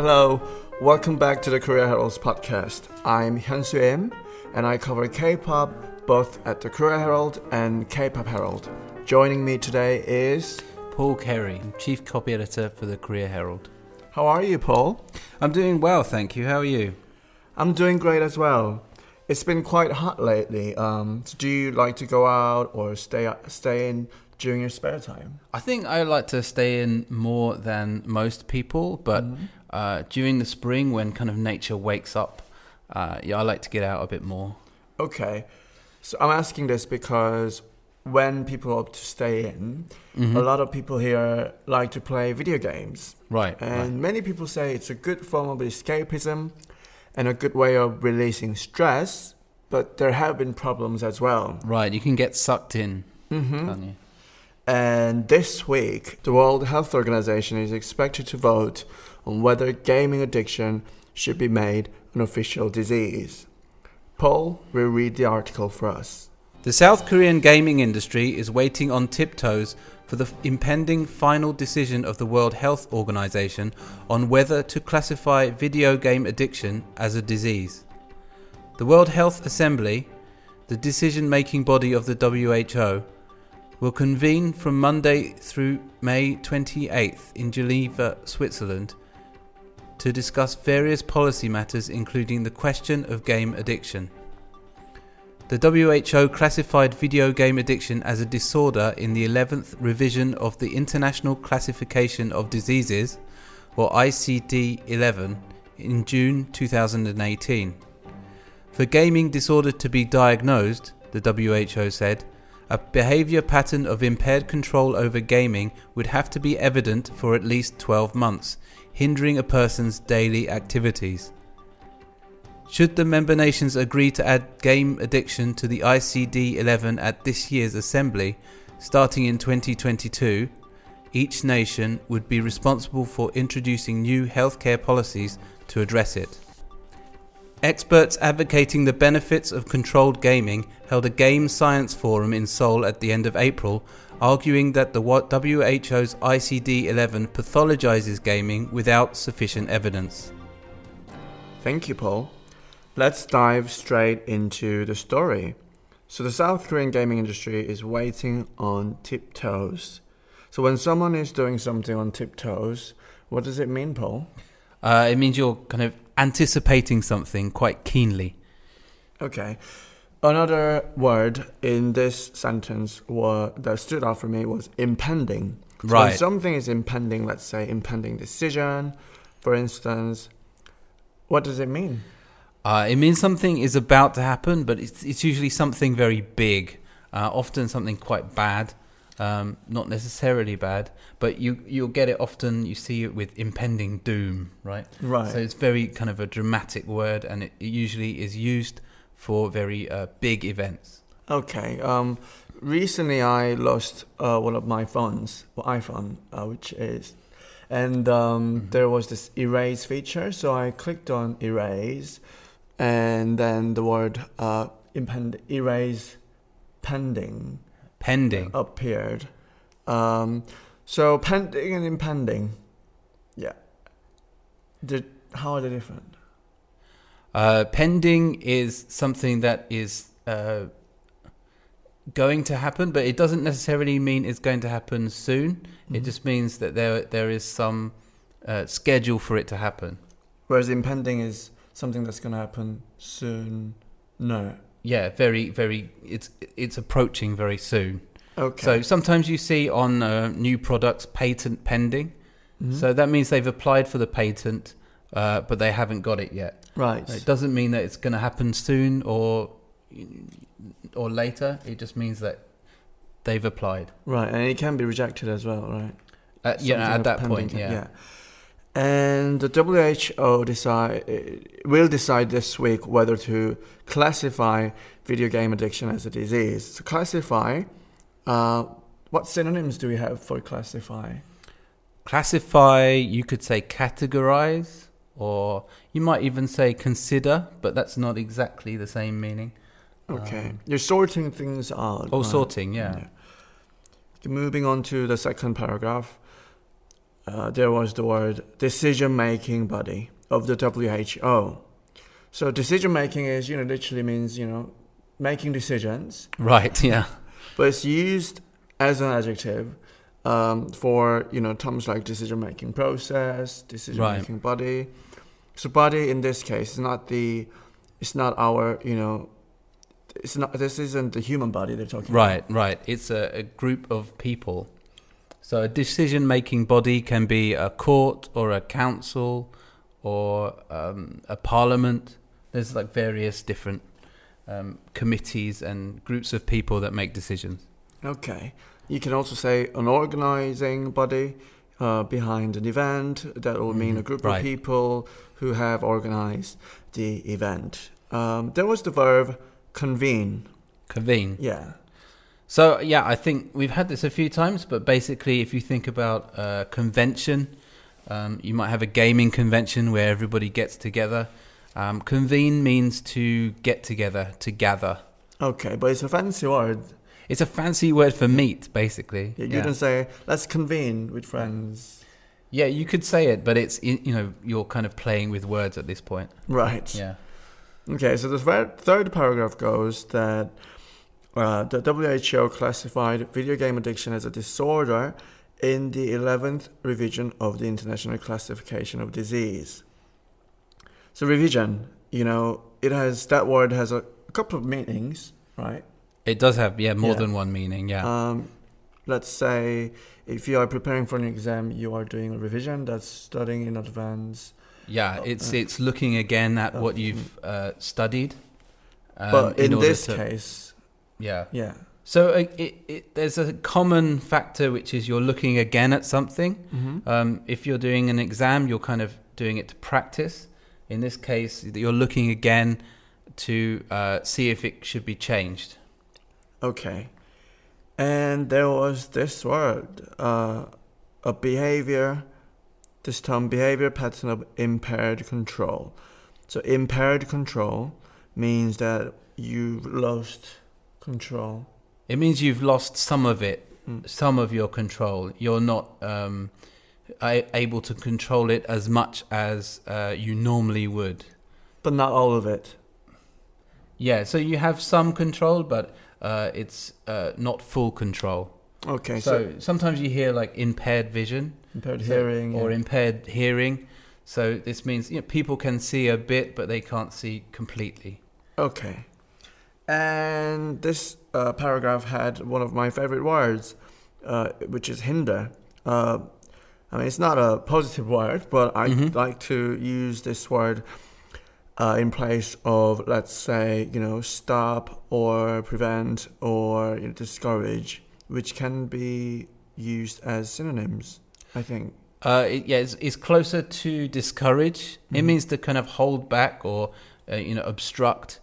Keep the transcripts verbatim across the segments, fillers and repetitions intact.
Hello, welcome back to the Korea Herald's podcast. I'm Hyun Soo Im, and I cover K-pop both at the Korea Herald and K-pop Herald. Joining me today is Paul Kerry, Chief Copy Editor for the Korea Herald. How are you, Paul? I'm doing well, thank you. How are you? I'm doing great as well. It's been quite hot lately. Um, so do you like to go out or stay stay in during your spare time? I think I like to stay in more than most people, but mm-hmm. uh, during the spring when kind of nature wakes up, uh, yeah, I like to get out a bit more. Okay, so I'm asking this because when people opt to stay in, mm-hmm. a lot of people here like to play video games. Right. And right. many people say it's a good form of escapism and a good way of releasing stress, but there have been problems as well. Right, you can get sucked in, mm-hmm. can't you? And this week, the World Health Organization is expected to vote on whether gaming addiction should be made an official disease. Paul will read the article for us. The South Korean gaming industry is waiting on tiptoes for the impending final decision of the World Health Organization on whether to classify video game addiction as a disease. The World Health Assembly, the decision-making body of the W H O, will convene from Monday through May twenty-eighth in Geneva, Switzerland, to discuss various policy matters, including the question of game addiction. The W H O classified video game addiction as a disorder in the eleventh revision of the International Classification of Diseases, or I C D eleven, in June twenty eighteen. For gaming disorder to be diagnosed, the W H O said, a behavior pattern of impaired control over gaming would have to be evident for at least twelve months, hindering a person's daily activities. Should the member nations agree to add game addiction to the I C D eleven at this year's assembly, starting in twenty twenty-two, each nation would be responsible for introducing new healthcare policies to address it. Experts advocating the benefits of controlled gaming held a game science forum in Seoul at the end of April, arguing that the W H O's I C D eleven pathologizes gaming without sufficient evidence. Thank you, Paul. Let's dive straight into the story. So the South Korean gaming industry is waiting on tiptoes. So when someone is doing something on tiptoes, what does it mean, Paul? Uh, it means you're kind of anticipating something quite keenly. Okay. Another word in this sentence were, that stood out for me was impending. So right. When something is impending, let's say impending decision, for instance, what does it mean? Uh, it means something is about to happen, but it's, it's usually something very big, uh, often something quite bad, um, not necessarily bad, but you, you'll get it often, you see it with impending doom, right? Right. So it's very kind of a dramatic word, and it, it usually is used for very uh, big events. Okay. Um, recently, I lost uh, one of my phones, or iPhone, uh, which is... And um, mm-hmm. there was this erase feature, so I clicked on erase, and then the word uh, impend- erase pending pending appeared. Um, so pending and impending, yeah. Did, how are they different? Uh, pending is something that is uh, going to happen, but it doesn't necessarily mean it's going to happen soon. Mm-hmm. It just means that there there is some uh, schedule for it to happen. Whereas impending is something that's going to happen soon. No. Yeah, very, very. It's it's approaching very soon. Okay. So sometimes you see on uh, new products patent pending. Mm-hmm. So that means they've applied for the patent, uh, but they haven't got it yet. Right. It doesn't mean that it's going to happen soon or or later. It just means that they've applied. Right, and it can be rejected as well, right? Uh, yeah, at that point, yeah. yeah. And the W H O decide, will decide this week whether to classify video game addiction as a disease. So classify, uh, what synonyms do we have for classify? Classify, you could say categorize, or you might even say consider, but that's not exactly the same meaning. Okay. Um, You're sorting things out. Oh, right? Sorting, yeah. yeah. Moving on to the second paragraph. uh, there was the word decision-making body of the W H O. So decision-making is, you know, literally means, you know, making decisions. Right, yeah. But it's used as an adjective um, for, you know, terms like decision-making process, decision-making right. body. So body in this case is not the, it's not our, you know, it's not, this isn't the human body they're talking right, about. Right, right. It's a, a group of people. So a decision-making body can be a court or a council or um, a parliament. There's like various different um, committees and groups of people that make decisions. Okay. You can also say an organizing body uh, behind an event. That will mean mm-hmm. a group right. of people who have organized the event. Um, there was the verb convene. Convene. Yeah. So, yeah, I think we've had this a few times, but basically if you think about a convention, um, you might have a gaming convention where everybody gets together. Um, convene means to get together, to gather. Okay, but it's a fancy word. It's a fancy word for meet, basically. Yeah, you yeah. can say, let's convene with friends. Yeah, you could say it, but it's, you know, you're kind of playing with words at this point. Right. Yeah. Okay, so the third, third paragraph goes that... Uh, the W H O classified video game addiction as a disorder in the eleventh revision of the International Classification of Disease. So revision, you know, it has, that word has a couple of meanings, right? It does have, yeah, more yeah. than one meaning, yeah. Um, let's say if you are preparing for an exam, you are doing a revision, that's studying in advance. Yeah, it's, uh, it's looking again at uh, what you've uh, studied. Um, but in, in this to- case... Yeah. Yeah. So uh, it, it, there's a common factor, which is you're looking again at something. Mm-hmm. Um, if you're doing an exam, you're kind of doing it to practice. In this case, you're looking again to uh, see if it should be changed. Okay. And there was this word, uh, a behavior, this term behavior pattern of impaired control. So impaired control means that you've lost... control. It means you've lost some of it, mm. some of your control. You're not um, able to control it as much as uh, you normally would. But not all of it. Yeah, so you have some control, but uh, it's uh, not full control. Okay. So, so sometimes you hear like impaired vision. Impaired so, hearing. Or yeah. impaired hearing. So this means, you know, people can see a bit, but they can't see completely. Okay. And this uh, paragraph had one of my favorite words, uh, which is hinder. Uh, I mean, it's not a positive word, but I mm-hmm. like to use this word uh, in place of, let's say, you know, stop or prevent or, you know, discourage, which can be used as synonyms, I think. Uh, it, yeah, it's, it's closer to discourage. Mm-hmm. It means to kind of hold back or, uh, you know, obstruct.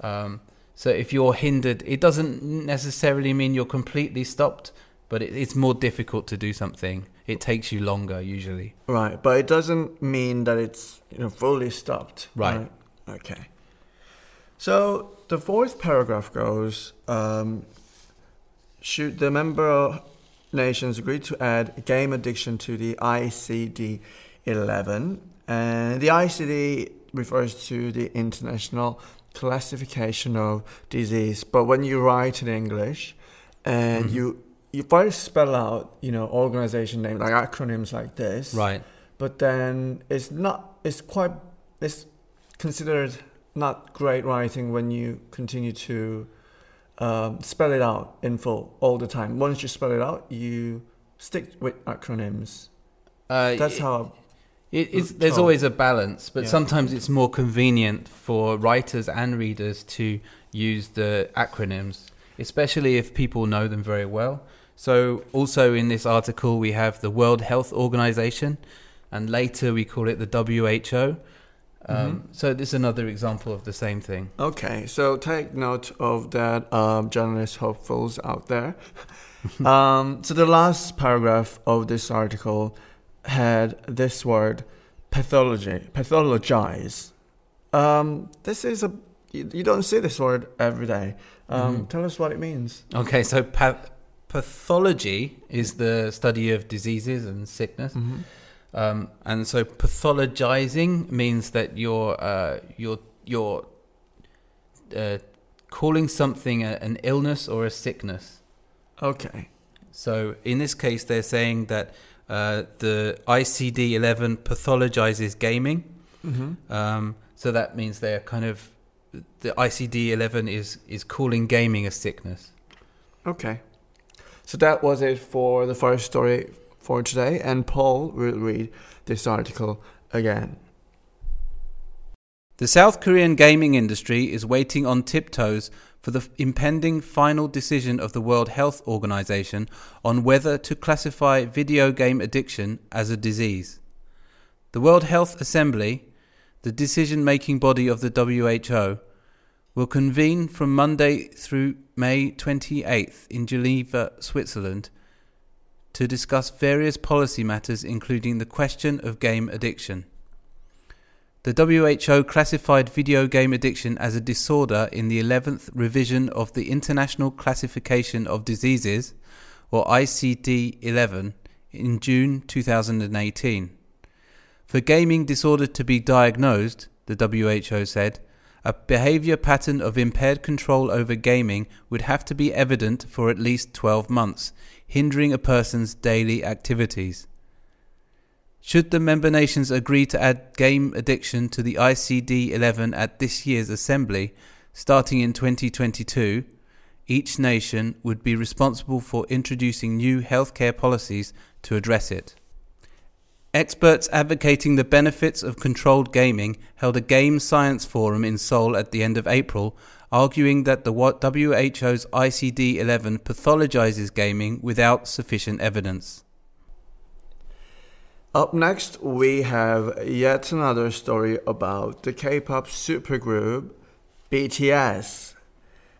Um So if you're hindered, it doesn't necessarily mean you're completely stopped, but it, it's more difficult to do something. It takes you longer usually. Right, but it doesn't mean that it's, you know, fully stopped. Right. right? Okay. So the fourth paragraph goes, um, should the member nations agree to add game addiction to the I C D eleven? And the I C D refers to the International Classification of Disease, but when you write in English and mm-hmm. you you first spell out, you know, organization names like acronyms like this, right? But then it's not, it's quite, it's considered not great writing when you continue to um, spell it out in full all the time. Once you spell it out, you stick with acronyms. Uh, That's it- how. It, it's, there's always a balance, but yeah. sometimes it's more convenient for writers and readers to use the acronyms, especially if people know them very well. So also in this article, we have the World Health Organization, and later we call it the W H O. Um, mm-hmm. So this is another example of the same thing. Okay, so take note of that, um, journalist hopefuls out there. um, so the last paragraph of this article had this word, pathology, pathologize. Um, this is a, you, you don't see this word every day. Um, mm-hmm. Tell us what it means. Okay, so path, pathology is the study of diseases and sickness. Mm-hmm. Um, and so pathologizing means that you're uh, you're you're uh, calling something a, an illness or a sickness. Okay. So in this case, they're saying that uh, the I C D eleven pathologizes gaming. Mm-hmm. Um, so that means they're kind of the I C D eleven is is calling gaming a sickness. Okay. So that was it for the first story for today, and Paul will read this article again. The South Korean gaming industry is waiting on tiptoes for the impending final decision of the World Health Organization on whether to classify video game addiction as a disease. The World Health Assembly, the decision-making body of the W H O, will convene from Monday through May twenty-eighth in Geneva, Switzerland, to discuss various policy matters, including the question of game addiction. The W H O classified video game addiction as a disorder in the eleventh revision of the International Classification of Diseases, or I C D eleven, in June twenty eighteen. For gaming disorder to be diagnosed, the W H O said, a behavior pattern of impaired control over gaming would have to be evident for at least twelve months, hindering a person's daily activities. Should the member nations agree to add game addiction to the I C D eleven at this year's assembly, starting in twenty twenty-two, each nation would be responsible for introducing new healthcare policies to address it. Experts advocating the benefits of controlled gaming held a game science forum in Seoul at the end of April, arguing that the W H O's I C D eleven pathologizes gaming without sufficient evidence. Up next, we have yet another story about the K-pop supergroup B T S.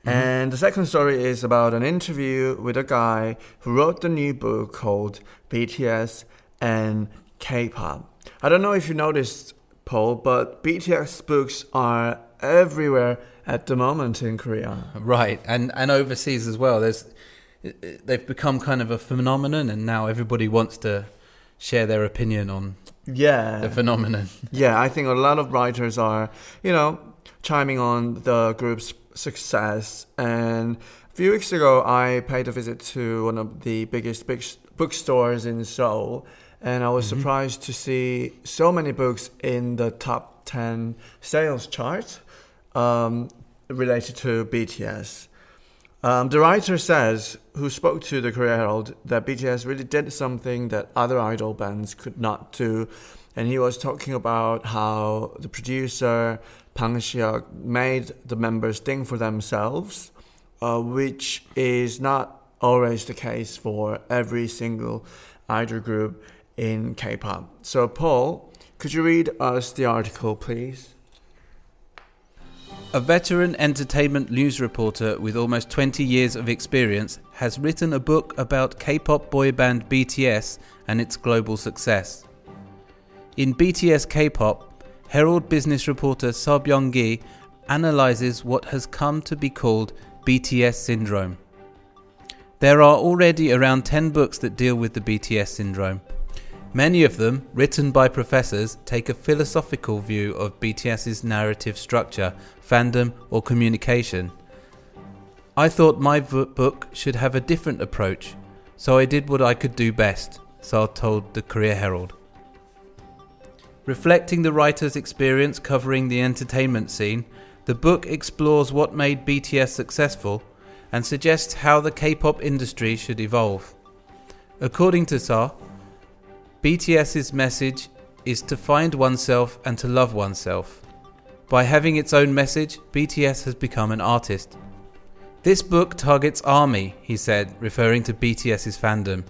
Mm-hmm. And the second story is about an interview with a guy who wrote the new book called B T S and K-pop. I don't know if you noticed, Paul, but B T S books are everywhere at the moment in Korea. Right, and and overseas as well. There's, they've become kind of a phenomenon, and now everybody wants to share their opinion on yeah. the phenomenon. Yeah, I think a lot of writers are, you know, chiming on the group's success. And a few weeks ago, I paid a visit to one of the biggest big bookstores in Seoul, and I was mm-hmm. surprised to see so many books in the top ten sales chart um, related to B T S. Um, the writer says, who spoke to the Korea Herald, that B T S really did something that other idol bands could not do. And he was talking about how the producer, Bang Si-hak, made the members think for themselves, uh, which is not always the case for every single idol group in K-pop. So, Paul, could you read us the article, please? A veteran entertainment news reporter with almost twenty years of experience has written a book about K-pop boy band B T S and its global success. In B T S K-pop, Herald business reporter Seo Byung-gi analyzes what has come to be called B T S syndrome. There are already around ten books that deal with the B T S syndrome. Many of them, written by professors, take a philosophical view of BTS's narrative structure, fandom, or communication. I thought my v- book should have a different approach, so I did what I could do best, Seo told the Korea Herald. Reflecting the writer's experience covering the entertainment scene, the book explores what made B T S successful and suggests how the K-pop industry should evolve. According to Seo, BTS's message is to find oneself and to love oneself. By having its own message, B T S has become an artist. This book targets ARMY, he said, referring to BTS's fandom.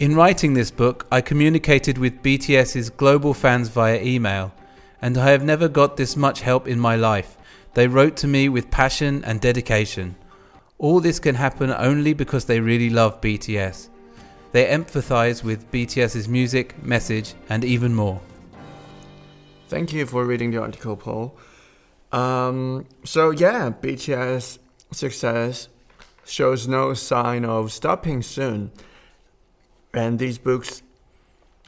In writing this book, I communicated with BTS's global fans via email, and I have never got this much help in my life. They wrote to me with passion and dedication. All this can happen only because they really love B T S. They empathize with BTS's music, message, and even more. Thank you for reading the article, Paul. Um, so yeah, B T S success shows no sign of stopping soon. And these books,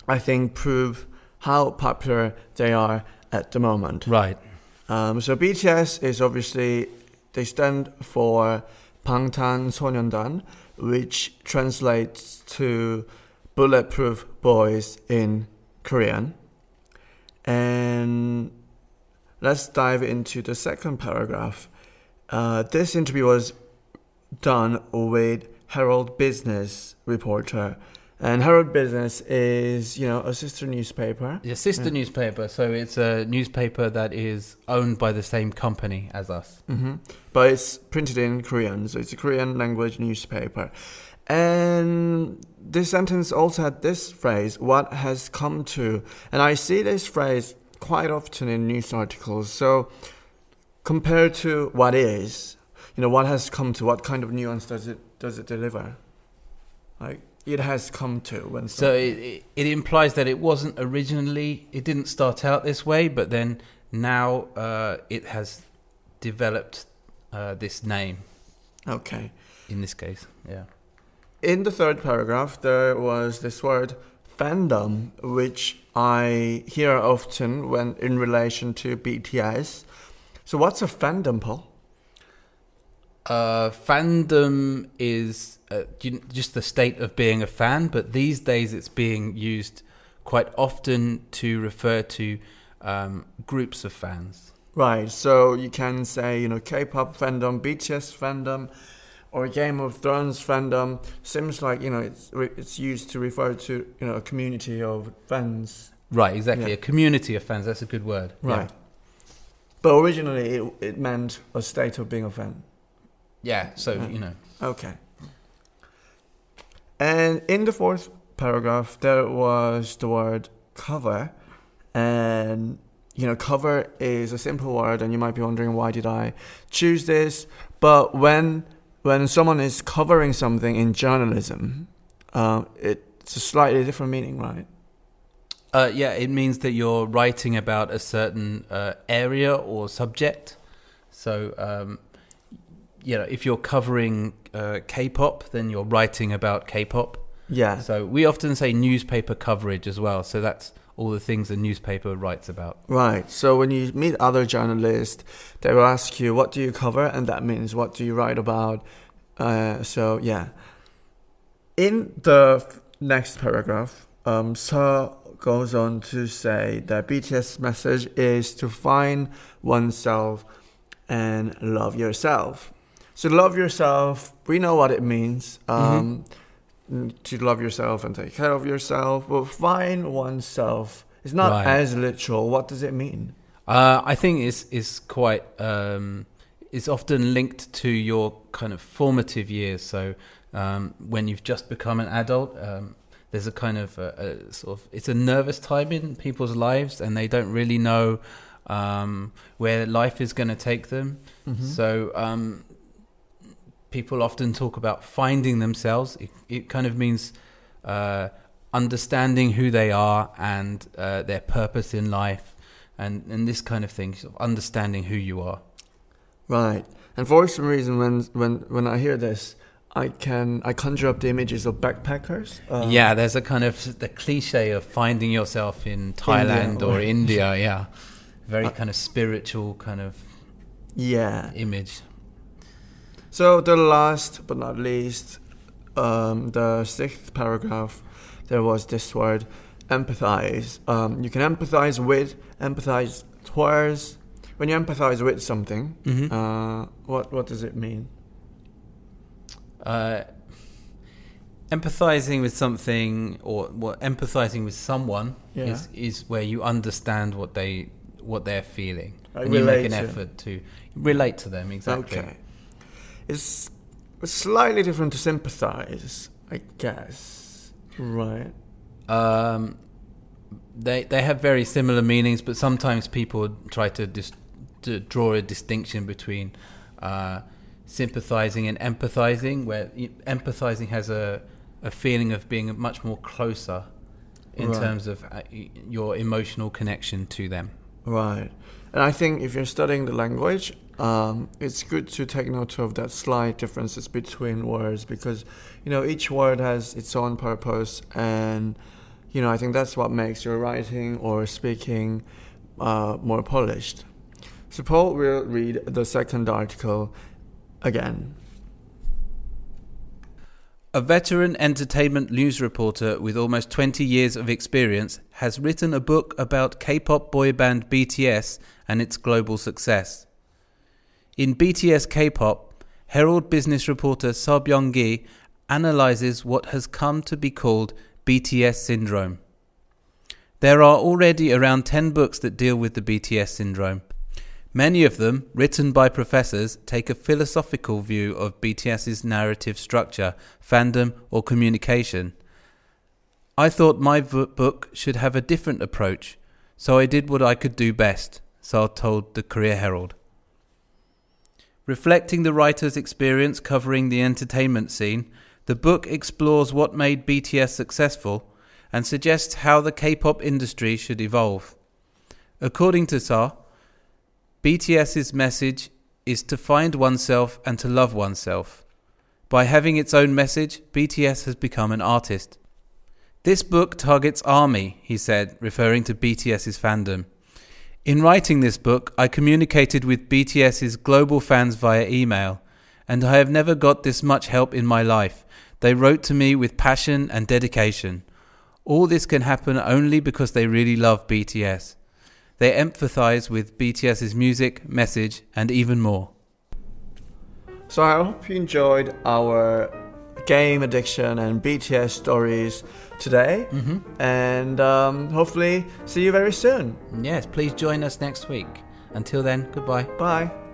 I think, prove how popular they are at the moment. Right. Um, so B T S is obviously, they stand for Bangtan Sonyeondan, which translates to Bulletproof Boys in Korean. And let's dive into the second paragraph. Uh, this interview was done with Herald Business reporter. And Herald Business is, you know, a sister newspaper. Yeah, sister yeah. newspaper. So it's a newspaper that is owned by the same company as us. Mm-hmm. But it's printed in Korean, so it's a Korean language newspaper. And this sentence also had this phrase, what has come to. And I see this phrase quite often in news articles. So compared to what is, you know, what has come to, what kind of nuance does it does it deliver? Like, it has come to. When so it, it implies that it wasn't originally, it didn't start out this way, but then now uh, it has developed uh, this name. Okay. In this case, yeah. In the third paragraph, there was this word fandom, which I hear often when in relation to B T S. So what's a fandom, Paul? Uh, fandom is uh, just the state of being a fan, but these days it's being used quite often to refer to um, groups of fans. Right, so you can say, you know, K-pop fandom, B T S fandom, or Game of Thrones fandom. Seems like, you know, it's it's used to refer to, you know, a community of fans. Right, exactly, yeah. A community of fans, that's a good word. Right, yeah. But originally it, it meant a state of being a fan. Yeah, so, you know. Okay. And in the fourth paragraph, there was the word cover. And, you know, cover is a simple word, and you might be wondering, why did I choose this? But when when someone is covering something in journalism, uh, it's a slightly different meaning, right? Uh, yeah, it means that you're writing about a certain uh, area or subject. So, um you know, if you're covering uh, K-pop, then you're writing about K-pop. Yeah. So we often say newspaper coverage as well. So that's all the things a newspaper writes about. Right. So when you meet other journalists, they will ask you, what do you cover? And that means, what do you write about? Uh, so, yeah. In the f- next paragraph, um, Seo goes on to say that B T S message is to find oneself and love yourself. So love yourself, we know what it means, um, mm-hmm. to love yourself and take care of yourself. But find oneself, it's not right. as literal. What does it mean? Uh, I think it's, it's quite, um, it's often linked to your kind of formative years. So um, when you've just become an adult, um, there's a kind of a, a sort of, it's a nervous time in people's lives, and they don't really know um, where life is going to take them. Mm-hmm. So um people often talk about finding themselves. It, it kind of means uh, understanding who they are and uh, their purpose in life, and, and this kind of thing, sort of understanding who you are. Right. And for some reason, when when when I hear this, I can I conjure up the images of backpackers. Uh, yeah, there's a kind of the cliche of finding yourself in Thailand India or, or India. Yeah, very uh, kind of spiritual kind of yeah image. So the last but not least, um, the sixth paragraph, there was this word, empathize. Um, you can empathize with, empathize towards. When you empathize with something, mm-hmm. uh, what what does it mean? Uh, empathizing with something, or well, empathizing with someone yeah. is is where you understand what they what they're feeling. I and you make an to. effort to relate to them, exactly. Okay. It's slightly different to sympathize, I guess. Right. Um, they they have very similar meanings, but sometimes people try to dis- to draw a distinction between uh, sympathizing and empathizing, where empathizing has a, a feeling of being much more closer in right. terms of uh, your emotional connection to them. Right. And I think if you're studying the language, um, it's good to take note of that slight differences between words, because, you know, each word has its own purpose, and, you know, I think that's what makes your writing or speaking uh, more polished. So Paul will read the second article again. A veteran entertainment news reporter with almost twenty years of experience has written a book about K-pop boy band B T S and its global success. In B T S K-pop, Herald business reporter Seo Byung-gi analyzes what has come to be called B T S syndrome. There are already around ten books that deal with the B T S syndrome. Many of them, written by professors, take a philosophical view of BTS's narrative structure, fandom, or communication. I thought my v- book should have a different approach, so I did what I could do best, Seo told the Korea Herald. Reflecting the writer's experience covering the entertainment scene, the book explores what made B T S successful and suggests how the K-pop industry should evolve. According to Seo, BTS's message is to find oneself and to love oneself. By having its own message, B T S has become an artist. This book targets ARMY, he said, referring to BTS's fandom. In writing this book, I communicated with BTS's global fans via email, and I have never got this much help in my life. They wrote to me with passion and dedication. All this can happen only because they really love B T S. They empathize with BTS's music, message, and even more. So I hope you enjoyed our game addiction and B T S stories today. Mm-hmm. And um, hopefully see you very soon. Yes, please join us next week. Until then, goodbye. Bye.